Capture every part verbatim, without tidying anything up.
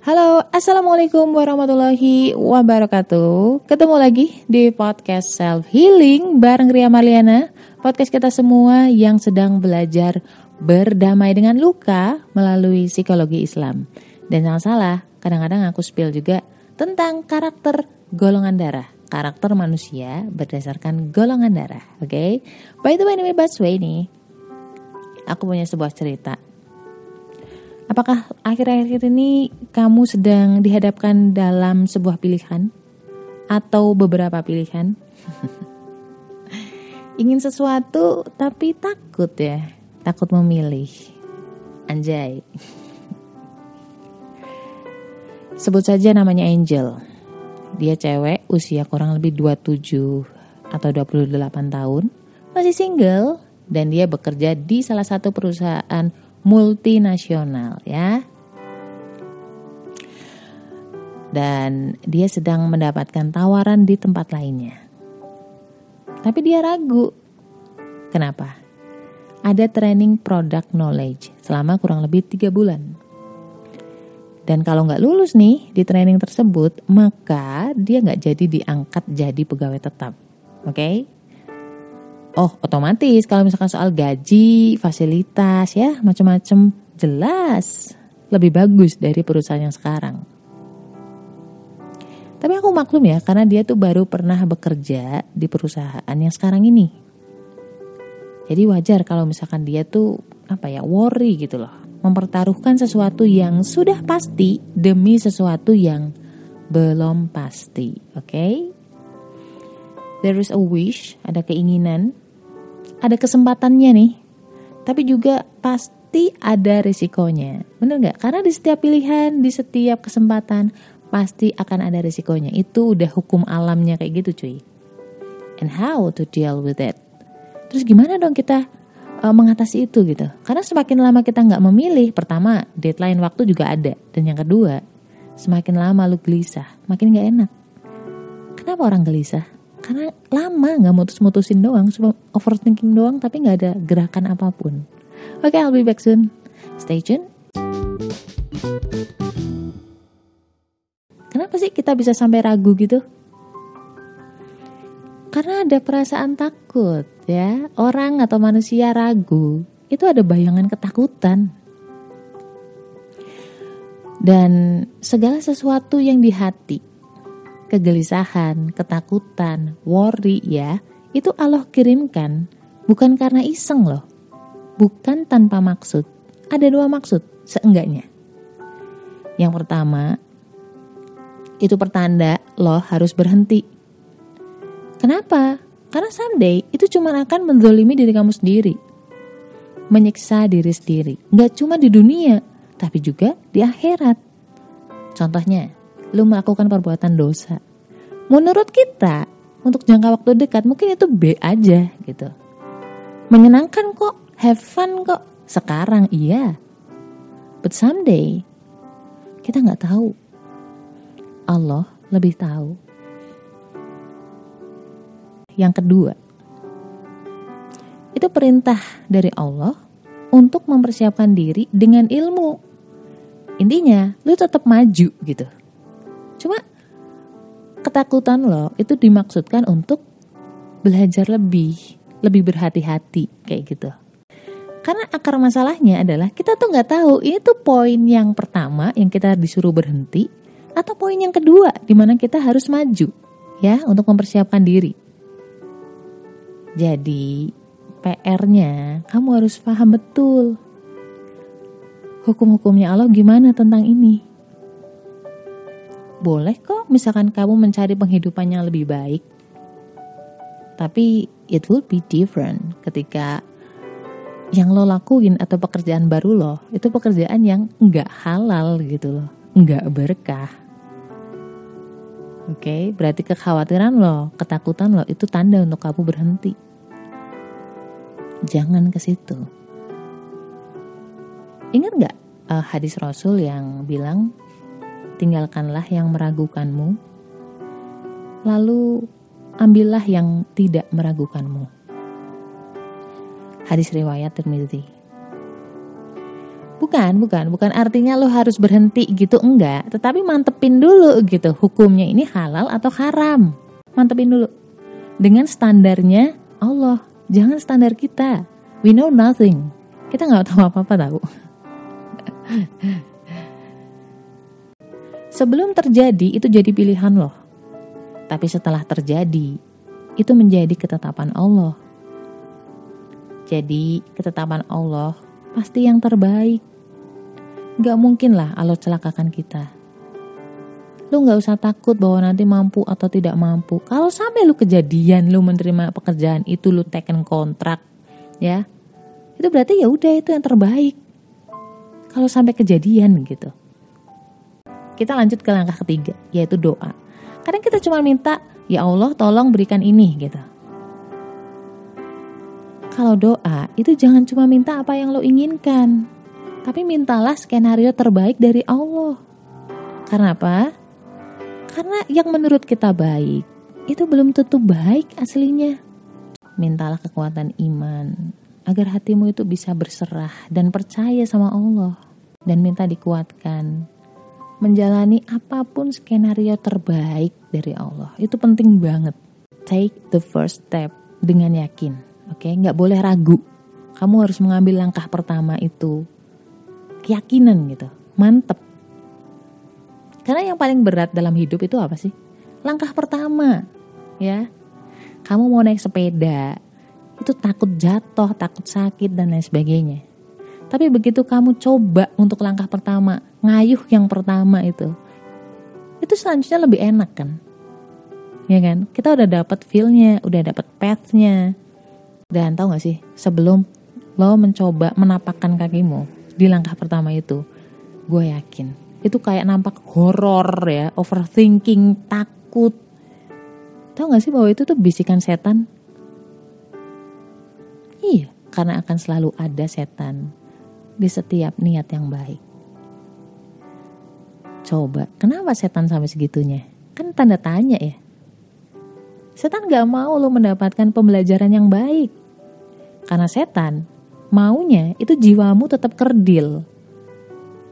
Halo, Assalamualaikum warahmatullahi wabarakatuh. Ketemu lagi di podcast Self Healing bareng Ria Marliana, podcast kita semua yang sedang belajar berdamai dengan luka melalui psikologi Islam. Dan jangan salah, kadang-kadang aku spill juga tentang karakter golongan darah, karakter manusia berdasarkan golongan darah. Oke, okay? By the way, ini Baswe nih. Aku punya sebuah cerita. Apakah akhir-akhir ini kamu sedang dihadapkan dalam sebuah pilihan atau beberapa pilihan? Ingin sesuatu tapi takut ya, takut memilih. Anjay. Sebut saja namanya Angel. Dia cewek, usia kurang lebih dua puluh tujuh atau dua puluh delapan tahun, masih single dan dia bekerja di salah satu perusahaan multinasional ya. Dan dia sedang mendapatkan tawaran di tempat lainnya. Tapi dia ragu. Kenapa? Ada training product knowledge selama kurang lebih tiga bulan. Dan kalau gak lulus nih di training tersebut, maka dia gak jadi diangkat jadi pegawai tetap. Oke? Okay? Oh, otomatis kalau misalkan soal gaji, fasilitas ya, macam-macam jelas lebih bagus dari perusahaan yang sekarang. Tapi aku maklum ya, karena dia tuh baru pernah bekerja di perusahaan yang sekarang ini. Jadi wajar kalau misalkan dia tuh apa ya, worry gitu loh, mempertaruhkan sesuatu yang sudah pasti demi sesuatu yang belum pasti, oke? Okay? There is a wish, ada keinginan, ada kesempatannya nih, tapi juga pasti ada risikonya, bener gak? Karena di setiap pilihan, di setiap kesempatan, pasti akan ada risikonya, itu udah hukum alamnya kayak gitu cuy. And how to deal with that? Terus gimana dong kita uh, mengatasi itu gitu? Karena semakin lama kita gak memilih, pertama deadline waktu juga ada, dan yang kedua, semakin lama lu gelisah, makin gak enak. Kenapa orang gelisah? Karena lama gak mutus-mutusin doang, cuma overthinking doang tapi gak ada gerakan apapun. Oke, okay, I'll be back soon. Stay tuned. Kenapa sih kita bisa sampai ragu gitu? Karena ada perasaan takut ya. Orang atau manusia ragu, itu ada bayangan ketakutan. Dan segala sesuatu yang di hati, kegelisahan, ketakutan, worry ya, itu Allah kirimkan bukan karena iseng loh, bukan tanpa maksud. Ada dua maksud seenggaknya. Yang pertama, itu pertanda lo harus berhenti. Kenapa? Karena someday itu cuma akan menzolimi diri kamu sendiri, menyiksa diri sendiri. Gak cuma di dunia, tapi juga di akhirat. Contohnya, lu melakukan perbuatan dosa. Menurut kita, untuk jangka waktu dekat mungkin itu B aja gitu. Menyenangkan kok, have fun kok. Sekarang iya. But someday kita enggak tahu. Allah lebih tahu. Yang kedua, itu perintah dari Allah untuk mempersiapkan diri dengan ilmu. Intinya, lu tetap maju gitu. Cuma ketakutan lo itu dimaksudkan untuk belajar lebih, lebih berhati-hati kayak gitu. Karena akar masalahnya adalah kita tuh gak tahu itu poin yang pertama yang kita disuruh berhenti atau poin yang kedua dimana kita harus maju ya untuk mempersiapkan diri. Jadi P R-nya kamu harus paham betul hukum-hukumnya Allah gimana tentang ini. Boleh kok misalkan kamu mencari penghidupan yang lebih baik. Tapi it will be different ketika yang lo lakuin atau pekerjaan baru lo, itu pekerjaan yang enggak halal gitu loh, enggak berkah. Oke, okay? Berarti kekhawatiran lo, ketakutan lo itu tanda untuk kamu berhenti. Jangan ke situ. Ingat gak uh, hadis Rasul yang bilang, tinggalkanlah yang meragukanmu, lalu ambillah yang tidak meragukanmu. Hadis riwayat Tirmidzi. Bukan, bukan, bukan artinya lo harus berhenti gitu, enggak. Tetapi mantepin dulu gitu, hukumnya ini halal atau haram. Mantepin dulu dengan standarnya Allah, jangan standar kita. We know nothing. Kita nggak tahu apa-apa tahu. Sebelum terjadi itu jadi pilihan loh. Tapi setelah terjadi itu menjadi ketetapan Allah. Jadi ketetapan Allah pasti yang terbaik. Gak mungkin lah Allah celakakan kita. Lu gak usah takut bahwa nanti mampu atau tidak mampu. Kalau sampai lu kejadian, lu menerima pekerjaan itu, lu teken kontrak, ya, itu berarti ya udah itu yang terbaik. Kalau sampai kejadian gitu. Kita lanjut ke langkah ketiga, yaitu doa. Kadang kita cuma minta, ya Allah tolong berikan ini gitu. Kalau doa itu jangan cuma minta apa yang lo inginkan, tapi mintalah skenario terbaik dari Allah. Karena apa? Karena yang menurut kita baik itu belum tentu baik aslinya. Mintalah kekuatan iman agar hatimu itu bisa berserah dan percaya sama Allah, dan minta dikuatkan menjalani apapun skenario terbaik dari Allah. Itu penting banget. Take the first step dengan yakin. Oke, nggak boleh ragu. Kamu harus mengambil langkah pertama itu keyakinan gitu, mantep. Karena yang paling berat dalam hidup itu apa sih? Langkah pertama, ya. Kamu mau naik sepeda, itu takut jatuh, takut sakit dan lain sebagainya. Tapi begitu kamu coba untuk langkah pertama, ngayuh yang pertama itu, itu selanjutnya lebih enak kan? Ya kan? Kita udah dapat feel-nya, udah dapat path-nya. Dan tahu gak sih, sebelum lo mencoba menapakkan kakimu di langkah pertama itu, gue yakin itu kayak nampak horor ya, overthinking, takut. Tahu gak sih bahwa itu tuh bisikan setan? Iya, karena akan selalu ada setan di setiap niat yang baik. Coba, kenapa setan sampai segitunya? Kan tanda tanya ya. Setan gak mau lo mendapatkan pembelajaran yang baik. Karena setan maunya itu jiwamu tetap kerdil.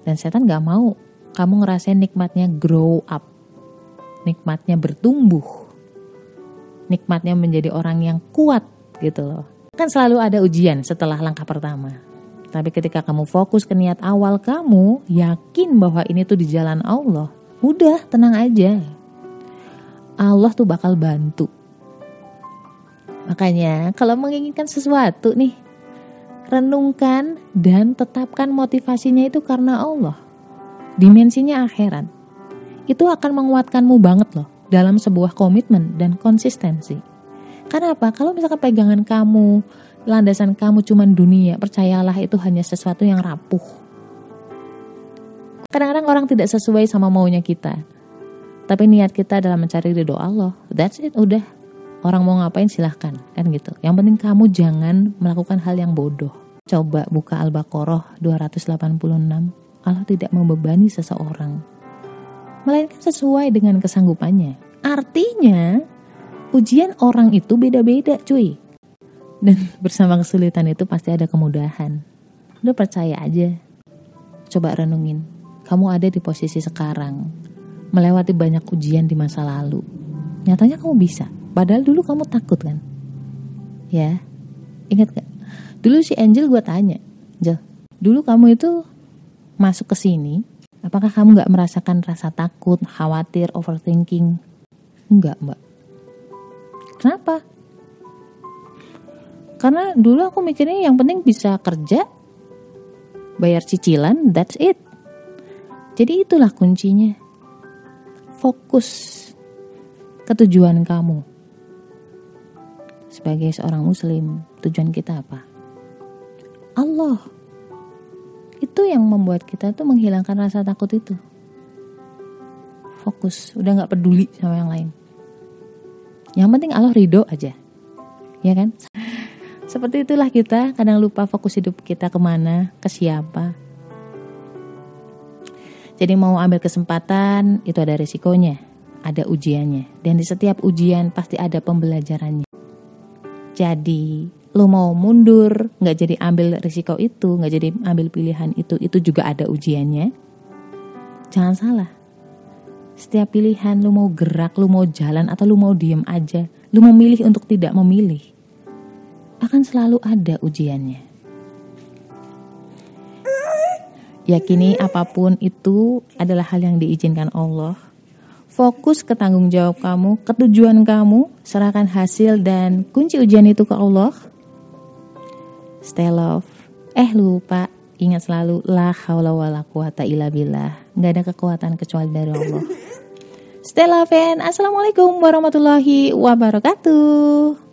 Dan setan gak mau kamu ngerasain nikmatnya grow up, nikmatnya bertumbuh, nikmatnya menjadi orang yang kuat gitu loh. Kan selalu ada ujian setelah langkah pertama. Tapi ketika kamu fokus ke niat awal kamu, yakin bahwa ini tuh di jalan Allah, udah tenang aja, Allah tuh bakal bantu. Makanya kalau menginginkan sesuatu nih, renungkan dan tetapkan motivasinya itu karena Allah. Dimensinya akhirat. Itu akan menguatkanmu banget loh dalam sebuah komitmen dan konsistensi. Karena apa? Kalau misalkan pegangan kamu, landasan kamu cuma dunia, percayalah itu hanya sesuatu yang rapuh. Kadang-kadang orang tidak sesuai sama maunya kita. Tapi niat kita dalam mencari ridho Allah, that's it, udah. Orang mau ngapain silahkan, kan gitu. Yang penting kamu jangan melakukan hal yang bodoh. Coba buka Al-Baqarah dua ratus delapan puluh enam. Allah tidak membebani seseorang, melainkan sesuai dengan kesanggupannya. Artinya, ujian orang itu beda-beda cuy. Dan bersama kesulitan itu pasti ada kemudahan. Udah percaya aja. Coba renungin, kamu ada di posisi sekarang, melewati banyak ujian di masa lalu. Nyatanya kamu bisa. Padahal dulu kamu takut kan? Ya, ingat gak? Dulu si Angel gue tanya, Angel, dulu kamu itu masuk ke sini, apakah kamu gak merasakan rasa takut, khawatir, overthinking? Enggak mbak. Kenapa? Karena dulu aku mikirnya yang penting bisa kerja, bayar cicilan, that's it. Jadi itulah kuncinya. Fokus ke tujuan kamu. Sebagai seorang muslim, tujuan kita apa? Allah. Itu yang membuat kita tuh menghilangkan rasa takut itu. Fokus, udah gak peduli sama yang lain. Yang penting Allah ridho aja. Ya kan? Seperti itulah kita, kadang lupa fokus hidup kita kemana, ke siapa. Jadi mau ambil kesempatan, itu ada risikonya, ada ujiannya. Dan di setiap ujian pasti ada pembelajarannya. Jadi lu mau mundur, nggak jadi ambil risiko itu, nggak jadi ambil pilihan itu, itu juga ada ujiannya. Jangan salah. Setiap pilihan lu mau gerak, lu mau jalan, atau lu mau diem aja, lu memilih untuk tidak memilih, akan selalu ada ujiannya. Yakini apapun itu adalah hal yang diizinkan Allah. Fokus ke tanggung jawab kamu, ke tujuan kamu, serahkan hasil dan kunci ujian itu ke Allah. Stay love. Eh lupa, ingat selalu la haula wala quwata illa billah. Enggak ada kekuatan kecuali dari Allah. Stay love and assalamualaikum warahmatullahi wabarakatuh.